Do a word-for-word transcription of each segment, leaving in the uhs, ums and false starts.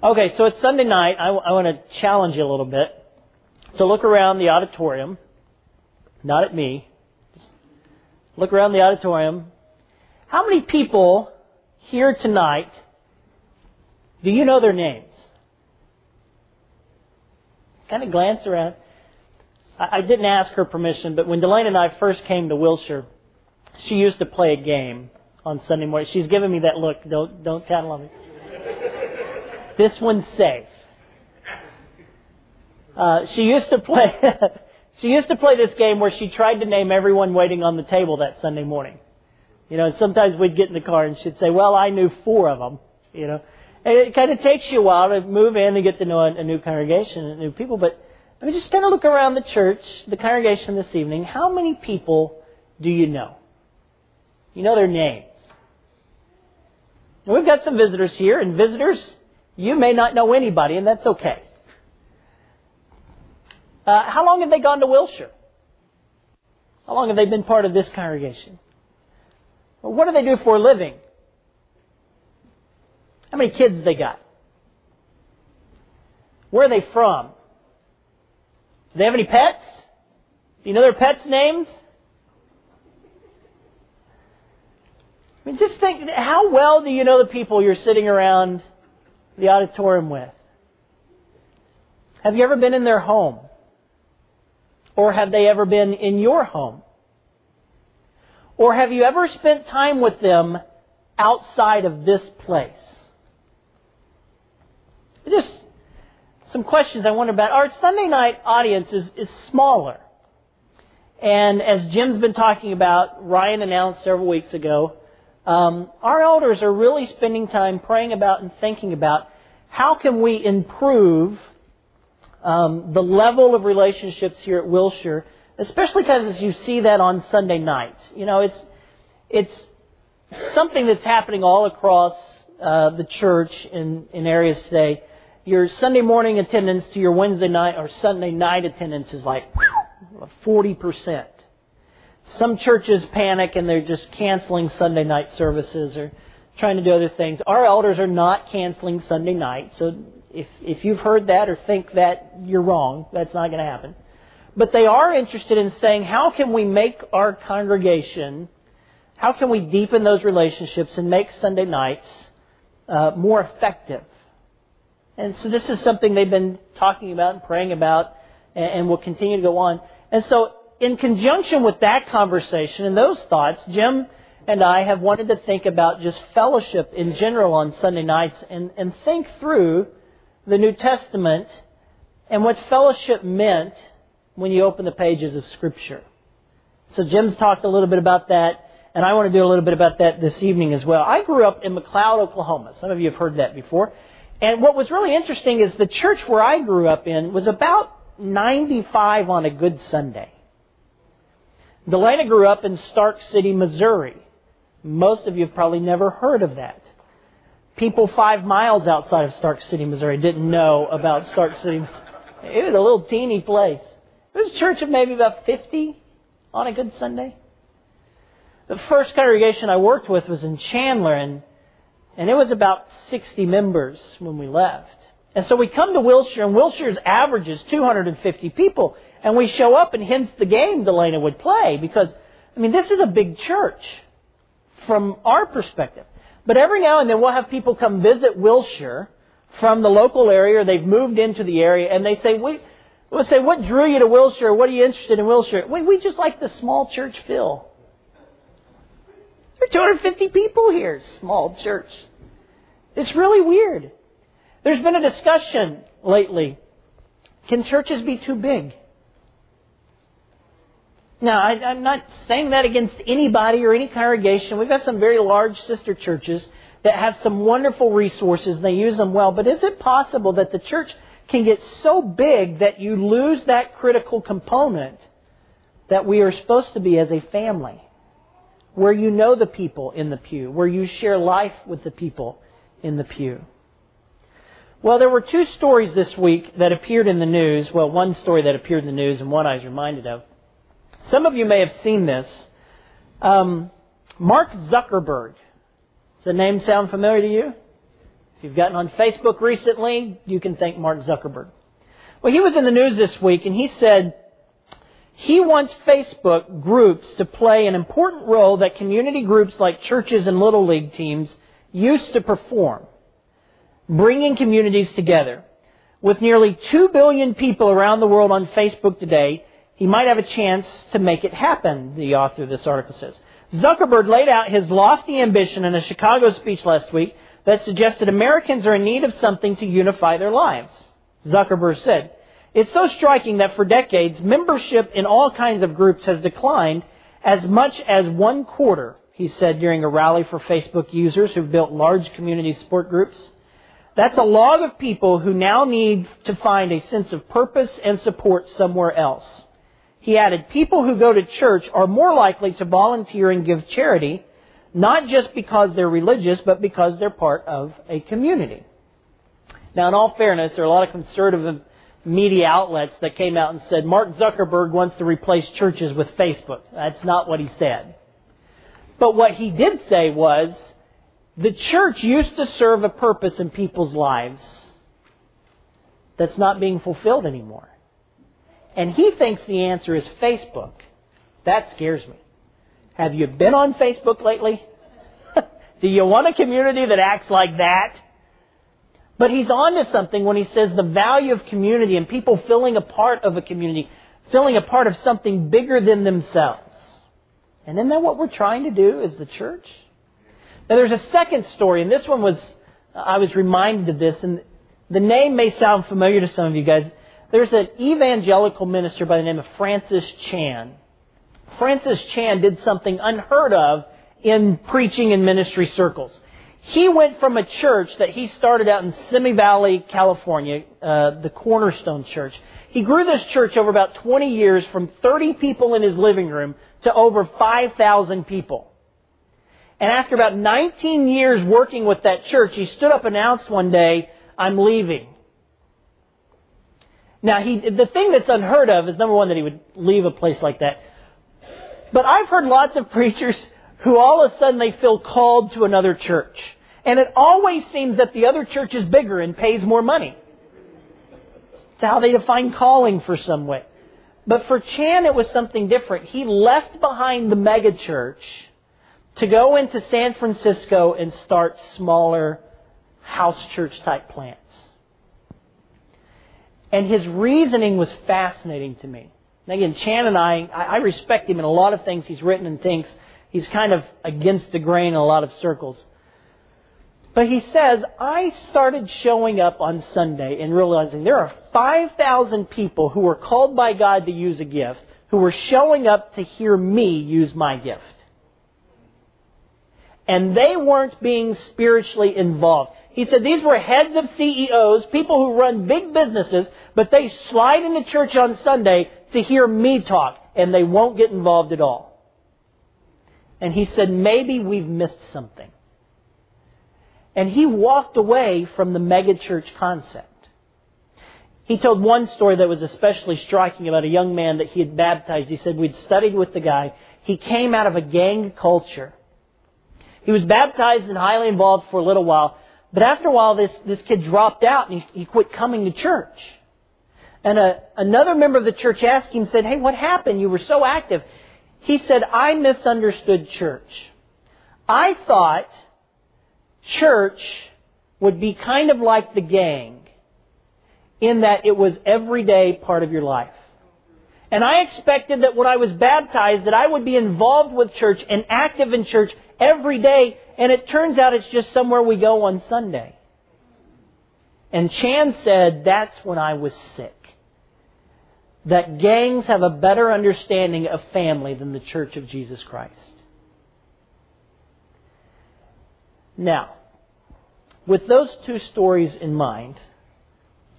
Okay, so it's Sunday night. I, w- I want to challenge you a little bit to look around the auditorium, not at me. Just look around the auditorium. How many people here tonight do you know their names? Kind of glance around. I, I didn't ask her permission, but when Delane and I first came to Wilshire, she used to play a game on Sunday morning. She's giving me that look. Don't don't tattle on me. This one's safe. Uh, she used to play. She used to play this game where she tried to name everyone waiting on the table that Sunday morning. You know, and sometimes we'd get in the car and she'd say, "Well, I knew four of them." You know, and it kind of takes you a while to move in and get to know a, a new congregation and new people. But I mean, just kind of look around the church, the congregation this evening. How many people do you know? You know their names. And we've got some visitors here, and visitors, you may not know anybody, and that's okay. Uh, how long have they gone to Wilshire? How long have they been part of this congregation? Well, what do they do for a living? How many kids have they got? Where are they from? Do they have any pets? Do you know their pets' names? I mean, just think, how well do you know the people you're sitting around the auditorium with? Have you ever been in their home? Or have they ever been in your home? Or have you ever spent time with them outside of this place? Just some questions I wonder about. Our Sunday night audience is, is smaller. And as Jim's been talking about, Ryan announced several weeks ago, um, our elders are really spending time praying about and thinking about how can we improve Um, the level of relationships here at Wilshire, especially because you see that on Sunday nights. You know, it's it's something that's happening all across uh, the church in, in areas today. Your Sunday morning attendance to your Wednesday night or Sunday night attendance is like whew, forty percent. Some churches panic and they're just canceling Sunday night services or trying to do other things. Our elders are not canceling Sunday night, so If if you've heard that or think that, you're wrong. That's not going to happen. But they are interested in saying, how can we make our congregation, how can we deepen those relationships and make Sunday nights uh, more effective? And so this is something they've been talking about and praying about and, and will continue to go on. And so in conjunction with that conversation and those thoughts, Jim and I have wanted to think about just fellowship in general on Sunday nights and, and think through the New Testament, and what fellowship meant when you open the pages of Scripture. So Jim's talked a little bit about that, and I want to do a little bit about that this evening as well. I grew up in McLeod, Oklahoma. Some of you have heard that before. And what was really interesting is the church where I grew up in was about ninety-five on a good Sunday. Delana grew up in Stark City, Missouri. Most of you have probably never heard of that. People five miles outside of Stark City, Missouri didn't know about Stark City. It was a little teeny place. It was a church of maybe about fifty on a good Sunday. The first congregation I worked with was in Chandler, and, and it was about sixty members when we left. And so we come to Wilshire, and Wilshire's average is two hundred fifty people. And we show up, and hence the game Delana would play, because, I mean, this is a big church from our perspective. But every now and then we'll have people come visit Wilshire from the local area, or they've moved into the area, and they say, we, we'll say, what drew you to Wilshire? What are you interested in Wilshire? We, we just like the small church feel. There are two hundred fifty people here, small church. It's really weird. There's been a discussion lately. Can churches be too big? Now, I, I'm not saying that against anybody or any congregation. We've got some very large sister churches that have some wonderful resources, and they use them well. But is it possible that the church can get so big that you lose that critical component that we are supposed to be as a family, where you know the people in the pew, where you share life with the people in the pew? Well, there were two stories this week that appeared in the news. Well, one story that appeared in the news and one I was reminded of. Some of you may have seen this. Um, Mark Zuckerberg. Does the name sound familiar to you? If you've gotten on Facebook recently, you can thank Mark Zuckerberg. Well, he was in the news this week, and he said he wants Facebook groups to play an important role that community groups like churches and Little League teams used to perform, bringing communities together. With nearly two billion people around the world on Facebook today, he might have a chance to make it happen, the author of this article says. Zuckerberg laid out his lofty ambition in a Chicago speech last week that suggested Americans are in need of something to unify their lives. Zuckerberg said, "It's so striking that for decades, membership in all kinds of groups has declined as much as one quarter," he said during a rally for Facebook users who've built large community support groups. "That's a log of people who now need to find a sense of purpose and support somewhere else." He added, "People who go to church are more likely to volunteer and give charity, not just because they're religious, but because they're part of a community." Now, in all fairness, there are a lot of conservative media outlets that came out and said, "Mark Zuckerberg wants to replace churches with Facebook." That's not what he said. But what he did say was, the church used to serve a purpose in people's lives that's not being fulfilled anymore. And he thinks the answer is Facebook. That scares me. Have you been on Facebook lately? Do you want a community that acts like that? But he's on to something when he says the value of community and people feeling a part of a community, feeling a part of something bigger than themselves. And isn't that what we're trying to do as the church? Now, there's a second story, and this one was, I was reminded of this, and the name may sound familiar to some of you guys. There's an evangelical minister by the name of Francis Chan. Francis Chan did something unheard of in preaching and ministry circles. He went from a church that he started out in Simi Valley, California, uh, the Cornerstone Church. He grew this church over about twenty years from thirty people in his living room to over five thousand people. And after about nineteen years working with that church, he stood up and announced one day, "I'm leaving." Now, he, the thing that's unheard of is, number one, that he would leave a place like that. But I've heard lots of preachers who all of a sudden they feel called to another church. And it always seems that the other church is bigger and pays more money. It's how they define calling for some way. But for Chan, it was something different. He left behind the mega church to go into San Francisco and start smaller house church type plants. And his reasoning was fascinating to me. And again, Chan and I, I respect him in a lot of things he's written and thinks. He's kind of against the grain in a lot of circles. But he says, "I started showing up on Sunday and realizing there are five thousand people who were called by God to use a gift, who were showing up to hear me use my gift. And they weren't being spiritually involved." He said these were heads of C E Os, people who run big businesses, but they slide into church on Sunday to hear me talk, and they won't get involved at all. And he said, "Maybe we've missed something." And he walked away from the megachurch concept. He told one story that was especially striking about a young man that he had baptized. He said, "We'd studied with the guy. He came out of a gang culture. He was baptized and highly involved for a little while. But after a while, this, this kid dropped out and he, he quit coming to church. And a, another member of the church asked him, said, "Hey, what happened? You were so active." He said, "I misunderstood church. I thought church would be kind of like the gang in that it was everyday part of your life. And I expected that when I was baptized that I would be involved with church and active in church every day, and it turns out it's just somewhere we go on Sunday." And Chan said, "That's when I was sick. That gangs have a better understanding of family than the Church of Jesus Christ." Now, with those two stories in mind,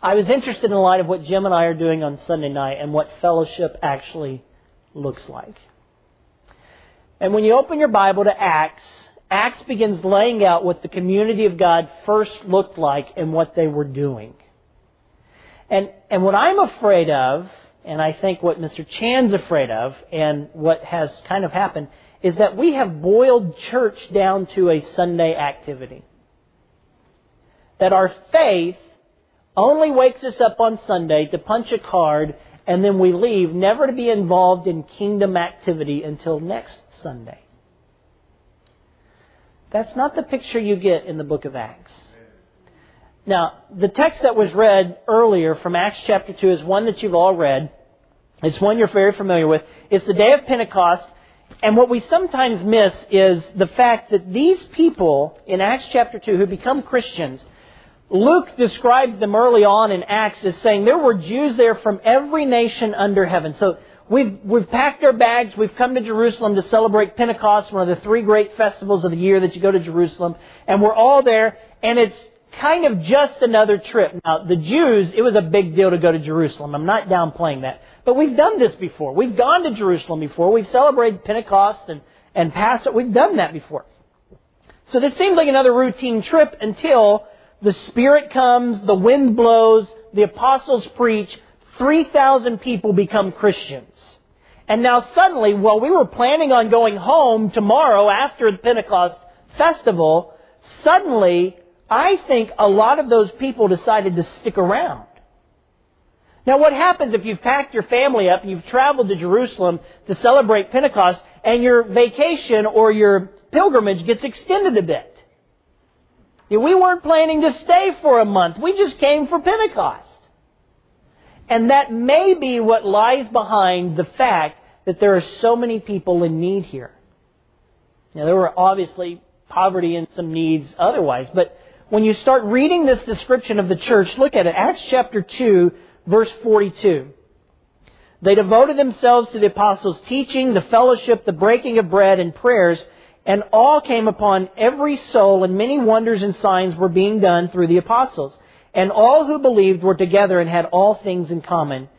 I was interested in the light of what Jim and I are doing on Sunday night and what fellowship actually looks like. And when you open your Bible to Acts, Acts begins laying out what the community of God first looked like and what they were doing. And and what I'm afraid of, and I think what Mister Chan's afraid of, and what has kind of happened, is that we have boiled church down to a Sunday activity. that our faith only wakes us up on Sunday to punch a card and then we leave, never to be involved in kingdom activity until next Sunday. That's not the picture you get in the book of Acts. Now, the text that was read earlier from Acts chapter two is one that you've all read. It's one you're very familiar with. It's the day of Pentecost. And what we sometimes miss is the fact that these people in Acts chapter two who become Christians, Luke describes them early on in Acts as saying there were Jews there from every nation under heaven. So we've, we've packed our bags. We've come to Jerusalem to celebrate Pentecost, one of the three great festivals of the year that you go to Jerusalem. And we're all there. And it's kind of just another trip. Now, the Jews, it was a big deal to go to Jerusalem. I'm not downplaying that. But we've done this before. We've gone to Jerusalem before. We've celebrated Pentecost and, and Passover. We've done that before. So this seemed like another routine trip until the Spirit comes, the wind blows, the apostles preach, three thousand people become Christians. And now suddenly, while we were planning on going home tomorrow after the Pentecost festival, suddenly I think a lot of those people decided to stick around. Now, what happens if you've packed your family up and you've traveled to Jerusalem to celebrate Pentecost and your vacation or your pilgrimage gets extended a bit? You know, we weren't planning to stay for a month. We just came for Pentecost. And that may be what lies behind the fact that there are so many people in need here. Now, there were obviously poverty and some needs otherwise, but when you start reading this description of the church, look at it. Acts chapter two, verse forty-two. They devoted themselves to the apostles' teaching, the fellowship, the breaking of bread, and prayers, and all came upon every soul, and many wonders and signs were being done through the apostles. And all who believed were together and had all things in common.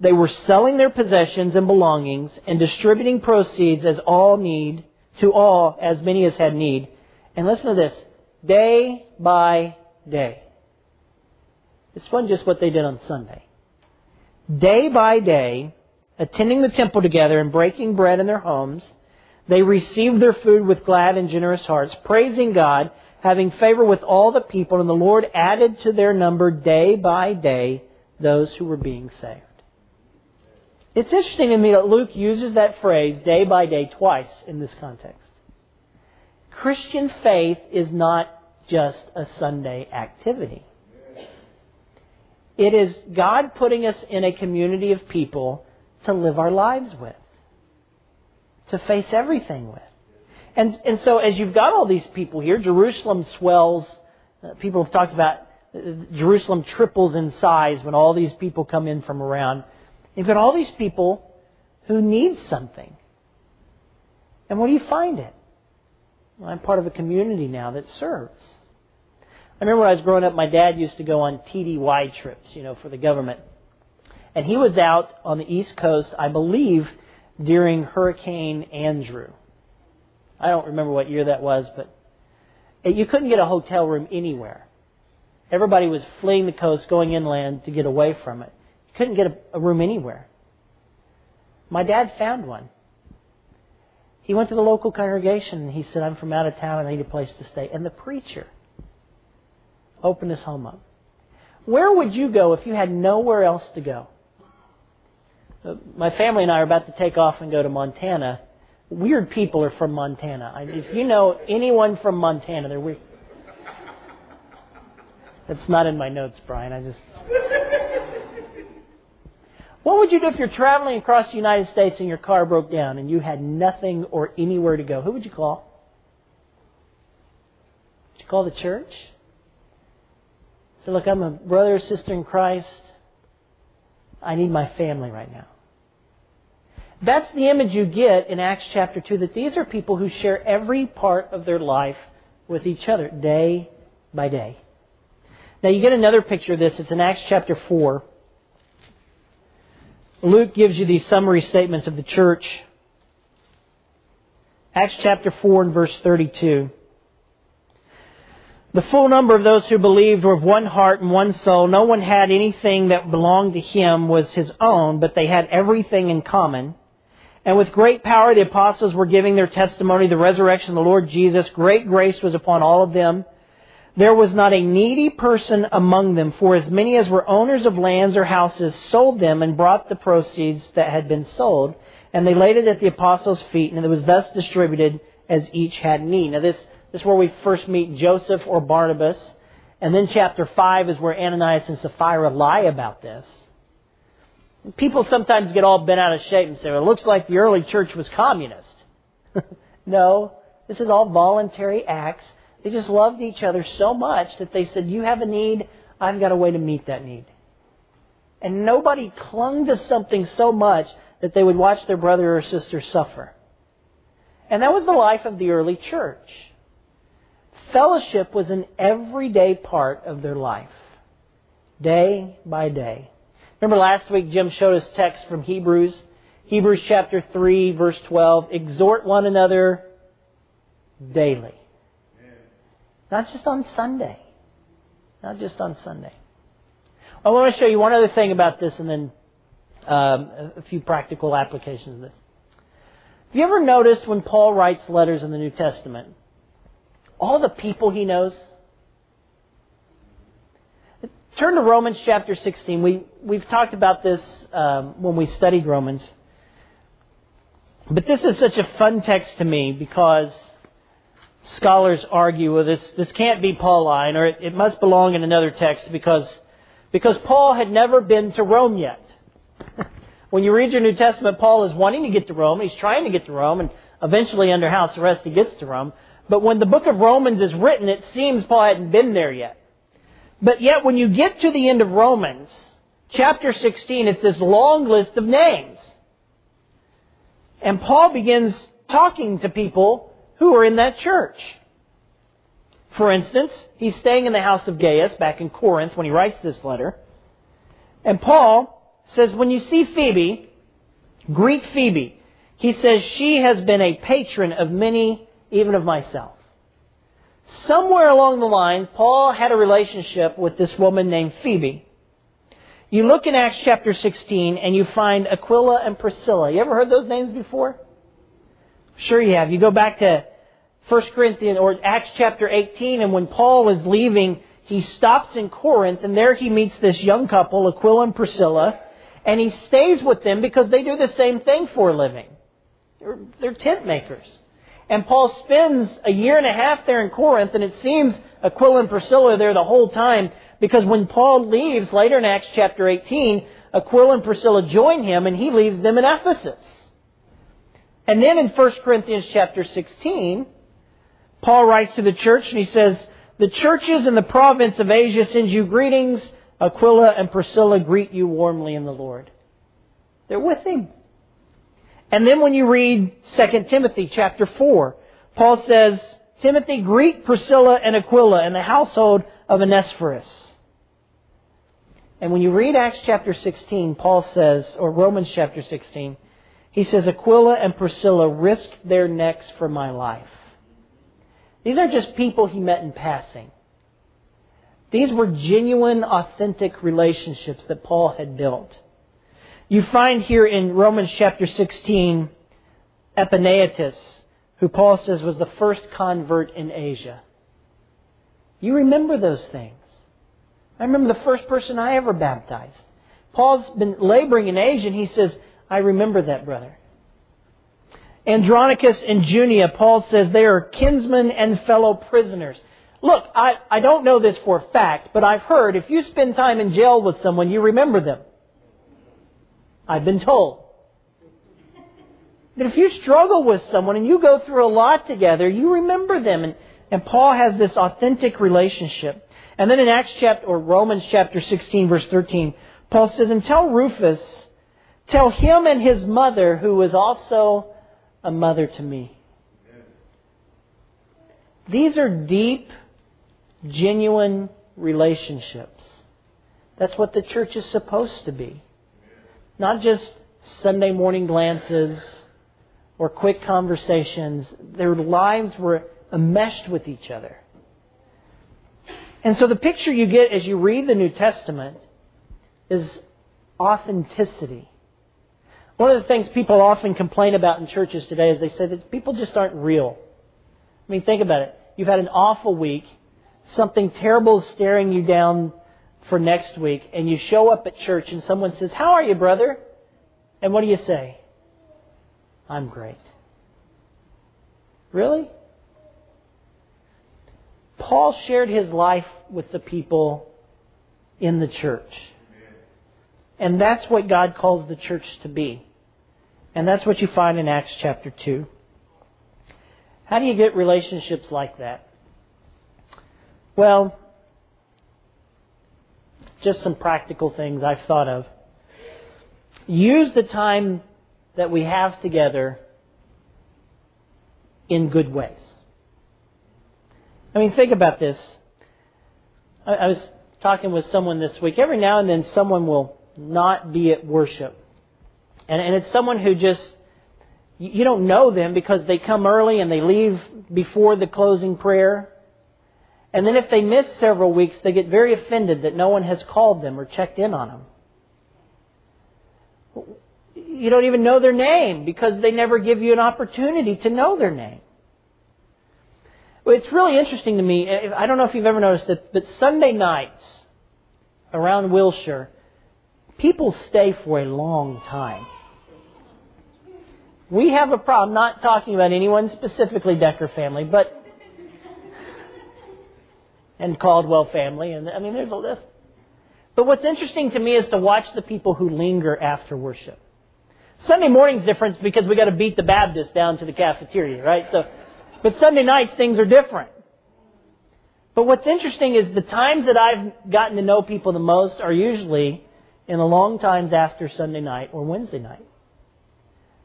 They were selling their possessions and belongings and distributing proceeds as all need, to all as many as had need. And listen to this. Day by day. This wasn't just what they did on Sunday. Day by day, attending the temple together and breaking bread in their homes, they received their food with glad and generous hearts, praising God, having favor with all the people, and the Lord added to their number day by day those who were being saved. It's interesting to me that Luke uses that phrase day by day twice in this context. Christian faith is not just a Sunday activity. It is God putting us in a community of people to live our lives with, to face everything with. And and so as you've got all these people here, Jerusalem swells. Uh, people have talked about uh, Jerusalem triples in size when all these people come in from around. You've got all these people who need something. And where do you find it? Well, I'm part of a community now that serves. I remember when I was growing up, my dad used to go on T D Y trips, you know, for the government. And he was out on the East Coast, I believe, during Hurricane Andrew. I don't remember what year that was, but you couldn't get a hotel room anywhere. Everybody was fleeing the coast, going inland to get away from it. You couldn't get a, a room anywhere. My dad found one. He went to the local congregation and he said, I'm from out of town and I need a place to stay. And the preacher opened his home up. Where would you go if you had nowhere else to go? My family and I are about to take off and go to Montana. Weird people are from Montana. If you know anyone from Montana, they're weird. That's not in my notes, Brian. I just... What would you do if you're traveling across the United States and your car broke down and you had nothing or anywhere to go? Who would you call? Would you call the church? Say, look, I'm a brother or sister in Christ. I need my family right now. That's the image you get in Acts chapter two, that these are people who share every part of their life with each other, day by day. Now you get another picture of this. It's in Acts chapter four. Luke gives you these summary statements of the church. Acts chapter four and verse thirty-two. The full number of those who believed were of one heart and one soul. No one had anything that belonged to him was his own, but they had everything in common. And with great power the apostles were giving their testimony, the resurrection of the Lord Jesus. Great grace was upon all of them. There was not a needy person among them, for as many as were owners of lands or houses sold them and brought the proceeds that had been sold, and they laid it at the apostles' feet, and it was thus distributed as each had need. Now this, this is where we first meet Joseph or Barnabas, and then chapter five is where Ananias and Sapphira lie about this. People sometimes get all bent out of shape and say, well, it looks like the early church was communist. No, this is all voluntary acts. They just loved each other so much that they said, you have a need, I've got a way to meet that need. And nobody clung to something so much that they would watch their brother or sister suffer. And that was the life of the early church. Fellowship was an everyday part of their life, day by day. Remember last week Jim showed us text from Hebrews. Hebrews chapter three, verse twelve. Exhort one another daily. Not just on Sunday. Not just on Sunday. I want to show you one other thing about this and then um, a few practical applications of this. Have you ever noticed when Paul writes letters in the New Testament, all the people he knows? Turn to Romans chapter sixteen. We, we've talked about this um, when we studied Romans. But this is such a fun text to me because scholars argue, well, this, this can't be Pauline, or it, it must belong in another text because, because Paul had never been to Rome yet. When you read your New Testament, Paul is wanting to get to Rome. He's trying to get to Rome, and eventually under house arrest he gets to Rome. But when the book of Romans is written, it seems Paul hadn't been there yet. But yet, when you get to the end of Romans, chapter sixteen, it's this long list of names. And Paul begins talking to people who are in that church. For instance, he's staying in the house of Gaius back in Corinth when he writes this letter. And Paul says, when you see Phoebe, Greek Phoebe, he says, she has been a patron of many, even of myself. Somewhere along the line, Paul had a relationship with this woman named Phoebe. You look in Acts chapter sixteen and you find Aquila and Priscilla. You ever heard those names before? Sure you have. You go back to First Corinthians or Acts chapter eighteen, and when Paul is leaving, he stops in Corinth, and there he meets this young couple, Aquila and Priscilla, and he stays with them because they do the same thing for a living. They're, they're tent makers. And Paul spends a year and a half there in Corinth, and it seems Aquila and Priscilla are there the whole time, because when Paul leaves later in Acts chapter eighteen, Aquila and Priscilla join him, and he leaves them in Ephesus. And then in First Corinthians chapter sixteen, Paul writes to the church, and he says, the churches in the province of Asia send you greetings. Aquila and Priscilla greet you warmly in the Lord. They're with him. And then when you read Second Timothy chapter four, Paul says, Timothy, greet Priscilla and Aquila and the household of Onesiphorus. And when you read Acts chapter sixteen, Paul says, or Romans chapter sixteen, he says, Aquila and Priscilla risked their necks for my life. These aren't just people he met in passing. These were genuine, authentic relationships that Paul had built. You find here in Romans chapter sixteen, Epaenetus, who Paul says was the first convert in Asia. You remember those things. I remember the first person I ever baptized. Paul's been laboring in Asia, and he says, I remember that brother. Andronicus and Junia, Paul says they are kinsmen and fellow prisoners. Look, I, I don't know this for a fact, but I've heard if you spend time in jail with someone, you remember them. I've been told. But if you struggle with someone and you go through a lot together, you remember them. And, and Paul has this authentic relationship. And then in Acts chapter or Romans chapter sixteen, verse thirteen, Paul says, and tell Rufus, tell him and his mother, who was also a mother to me. These are deep, genuine relationships. That's what the church is supposed to be. Not just Sunday morning glances or quick conversations. Their lives were enmeshed with each other. And so the picture you get as you read the New Testament is authenticity. One of the things people often complain about in churches today is they say that people just aren't real. I mean, think about it. You've had an awful week. something terrible is staring you down for next week, and you show up at church and someone says, "How are you, brother?" And what do you say? "I'm great." Really? Paul shared his life with the people in the church. And that's what God calls the church to be. And that's what you find in Acts chapter two. How do you get relationships like that? Well, just some practical things I've thought of. Use the time that we have together in good ways. I mean, think about this. I, I was talking with someone this week. Every now and then someone will not be at worship. And, and it's someone who just, you don't know them because they come early and they leave before the closing prayer. And then if they miss several weeks, they get very offended that no one has called them or checked in on them. You don't even know their name because they never give you an opportunity to know their name. It's really interesting to me. I don't know if you've ever noticed it, but Sunday nights around Wilshire, people stay for a long time. We have a problem, not talking about anyone specifically, Decker family, but and Caldwell family, and I mean, there's a list. But what's interesting to me is to watch the people who linger after worship. Sunday morning's different because we got to beat the Baptists down to the cafeteria, right? So, but Sunday nights things are different. But what's interesting is the times that I've gotten to know people the most are usually in the long times after Sunday night or Wednesday night.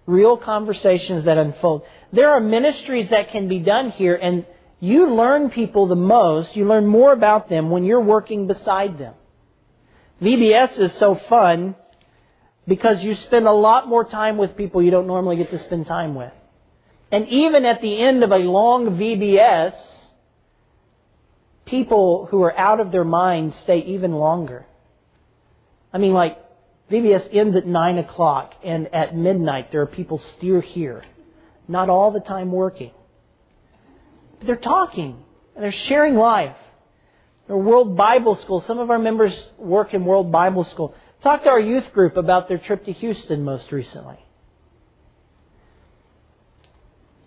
Real conversations that unfold. There are ministries that can be done here, and you learn people the most. You learn more about them when you're working beside them. V B S is so fun because you spend a lot more time with people you don't normally get to spend time with. And even at the end of a long V B S, people who are out of their minds stay even longer. I mean, like, V B S ends at nine o'clock, and at midnight there are people still here. Not all the time working. But they're talking, and they're sharing life. They're World Bible School. Some of our members work in World Bible School. Talk to our youth group about their trip to Houston most recently.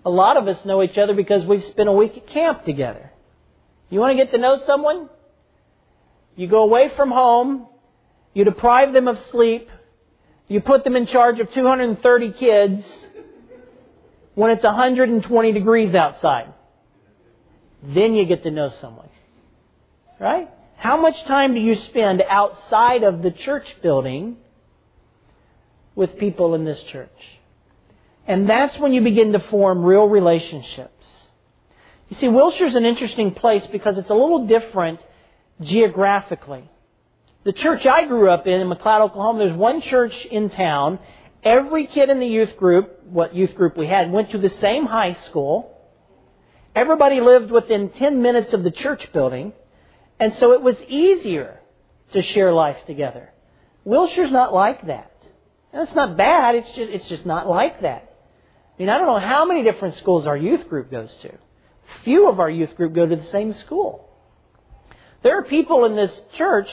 A lot of us know each other because we've spent a week at camp together. You want to get to know someone? You go away from home. You deprive them of sleep. You put them in charge of two hundred thirty kids when it's one hundred twenty degrees outside. Then you get to know someone. Right? How much time do you spend outside of the church building with people in this church? And that's when you begin to form real relationships. You see, Wilshire's an interesting place because it's a little different geographically. The church I grew up in, in McLeod, Oklahoma, there's one church in town. Every kid in the youth group, what youth group we had, went to the same high school. Everybody lived within ten minutes of the church building. And so it was easier to share life together. Wilshire's not like that. That's not bad. It's just, it's just not like that. I mean, I don't know how many different schools our youth group goes to. Few of our youth group go to the same school. There are people in this church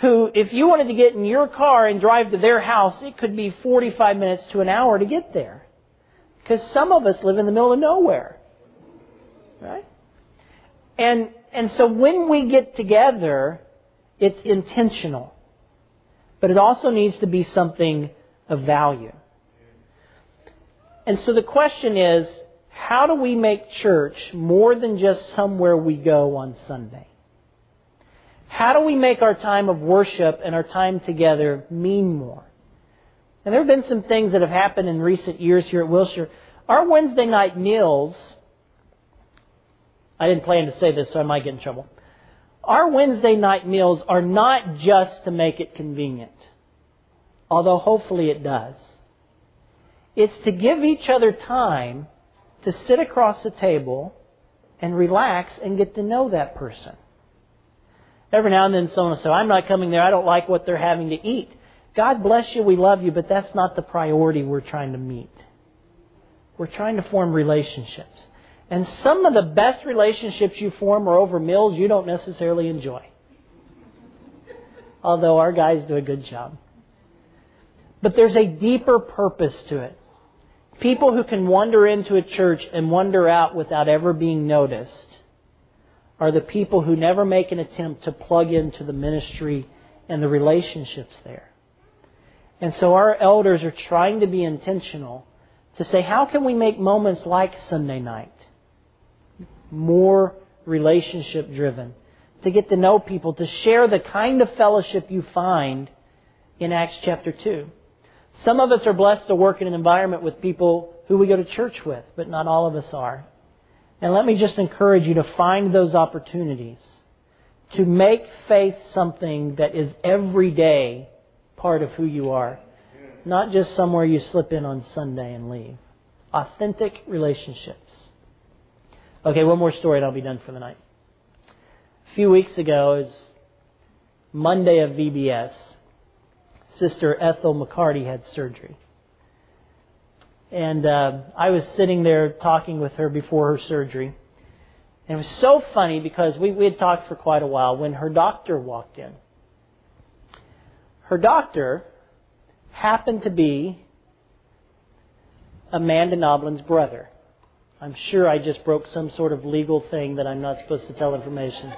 who, if you wanted to get in your car and drive to their house, it could be forty-five minutes to an hour to get there. Because some of us live in the middle of nowhere. Right? And and so when we get together, it's intentional. But it also needs to be something of value. And so the question is, how do we make church more than just somewhere we go on Sunday? How do we make our time of worship and our time together mean more? And there have been some things that have happened in recent years here at Wilshire. Our Wednesday night meals, I didn't plan to say this, so I might get in trouble. Our Wednesday night meals are not just to make it convenient, although hopefully it does. It's to give each other time to sit across the table and relax and get to know that person. Every now and then someone will say, "I'm not coming there. I don't like what they're having to eat." God bless you. We love you. But that's not the priority we're trying to meet. We're trying to form relationships. And some of the best relationships you form are over meals you don't necessarily enjoy. Although our guys do a good job. But there's a deeper purpose to it. People who can wander into a church and wander out without ever being noticed are the people who never make an attempt to plug into the ministry and the relationships there. And so our elders are trying to be intentional to say, how can we make moments like Sunday night more relationship-driven? To get to know people, to share the kind of fellowship you find in Acts chapter two. Some of us are blessed to work in an environment with people who we go to church with, but not all of us are. And let me just encourage you to find those opportunities to make faith something that is every day part of who you are, not just somewhere you slip in on Sunday and leave. Authentic relationships. Okay, one more story and I'll be done for the night. A few weeks ago, it was Monday of V B S. Sister Ethel McCarty had surgery. And uh, I was sitting there talking with her before her surgery. And it was so funny because we, we had talked for quite a while when her doctor walked in. Her doctor happened to be Amanda Noblin's brother. I'm sure I just broke some sort of legal thing that I'm not supposed to tell information.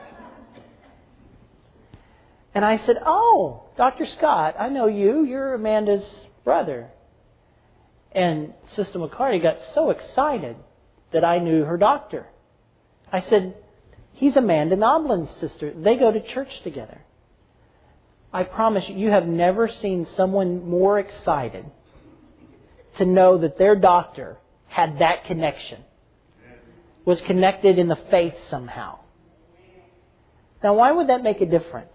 And I said, oh, Doctor Scott, I know you. You're Amanda's brother. And Sister McCarty got so excited that I knew her doctor. I said, he's Amanda Noblin's sister. They go to church together. I promise you, you have never seen someone more excited to know that their doctor had that connection, was connected in the faith somehow. Now, why would that make a difference?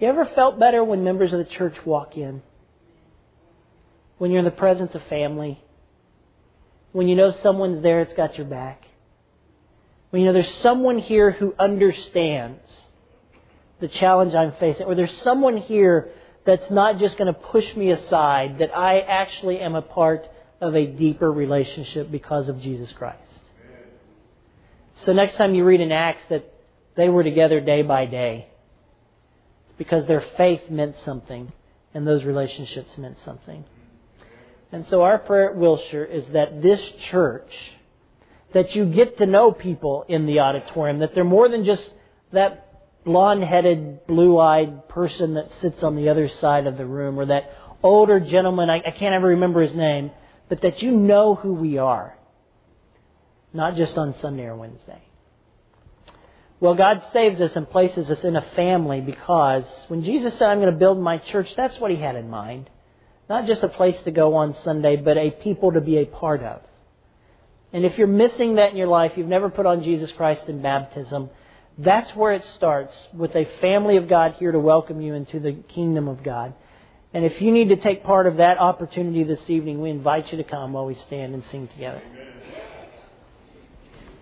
You ever felt better when members of the church walk in? When you're in the presence of family? When you know someone's there, it's got your back? When you know there's someone here who understands the challenge I'm facing? Or there's someone here that's not just going to push me aside, that I actually am a part of a deeper relationship because of Jesus Christ? So next time you read in Acts that they were together day by day, because their faith meant something and those relationships meant something. And so our prayer at Wilshire is that this church, that you get to know people in the auditorium, that they're more than just that blonde-headed, blue-eyed person that sits on the other side of the room, or that older gentleman, I, I can't ever remember his name, but that you know who we are, not just on Sunday or Wednesday. Well, God saves us and places us in a family because when Jesus said, I'm going to build my church, that's what he had in mind. Not just a place to go on Sunday, but a people to be a part of. And if you're missing that in your life, you've never put on Jesus Christ in baptism, that's where it starts, with a family of God here to welcome you into the kingdom of God. And if you need to take part of that opportunity this evening, we invite you to come while we stand and sing together. Amen.